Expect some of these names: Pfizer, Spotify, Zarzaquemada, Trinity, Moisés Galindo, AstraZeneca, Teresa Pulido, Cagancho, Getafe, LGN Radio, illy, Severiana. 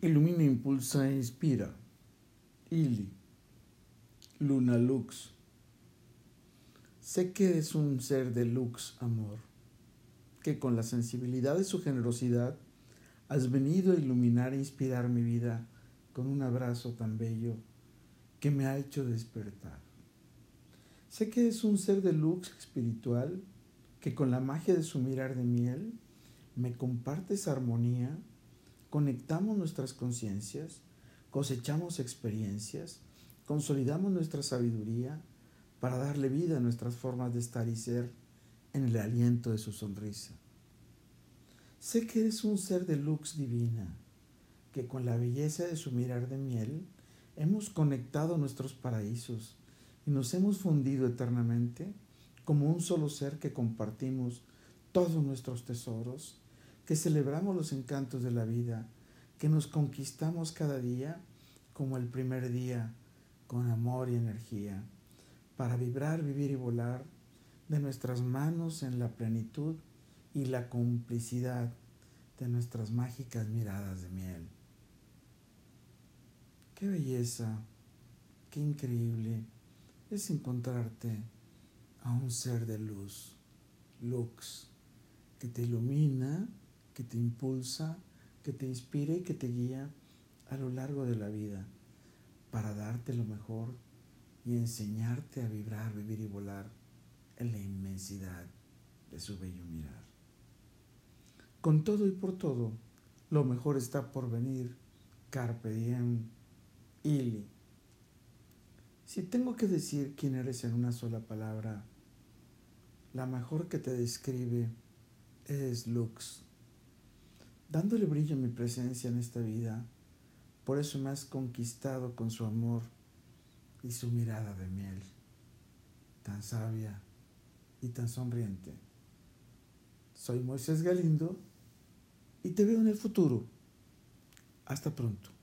Ilumina, impulsa e inspira. Illy, Luna Lux. Sé que eres un ser de lux, amor, que con la sensibilidad de su generosidad has venido a iluminar e inspirar mi vida con un abrazo tan bello que me ha hecho despertar. Sé que eres un ser de lux espiritual que con la magia de su mirar de miel me compartes armonía. Conectamos nuestras conciencias, cosechamos experiencias, consolidamos nuestra sabiduría para darle vida a nuestras formas de estar y ser en el aliento de su sonrisa. Sé que eres un ser de luz divina, que con la belleza de su mirar de miel hemos conectado nuestros paraísos y nos hemos fundido eternamente como un solo ser que compartimos todos nuestros tesoros, que celebramos los encantos de la vida, que nos conquistamos cada día como el primer día, con amor y energía, para vibrar, vivir y volar de nuestras manos en la plenitud y la complicidad de nuestras mágicas miradas de miel. ¡Qué belleza! ¡Qué increíble es encontrarte a un ser de luz, lux, que te ilumina, que te impulsa, que te inspira y que te guía a lo largo de la vida para darte lo mejor y enseñarte a vibrar, vivir y volar en la inmensidad de su bello mirar. Con todo y por todo, lo mejor está por venir. CarpeDiem, illy. Si tengo que decir quién eres en una sola palabra, la mejor que te describe es lux. Dándole brillo a mi presencia en esta vida, por eso me has conquistado con su amor y su mirada de miel, tan sabia y tan sonriente. Soy Moisés Galindo y te veo en el futuro. Hasta pronto.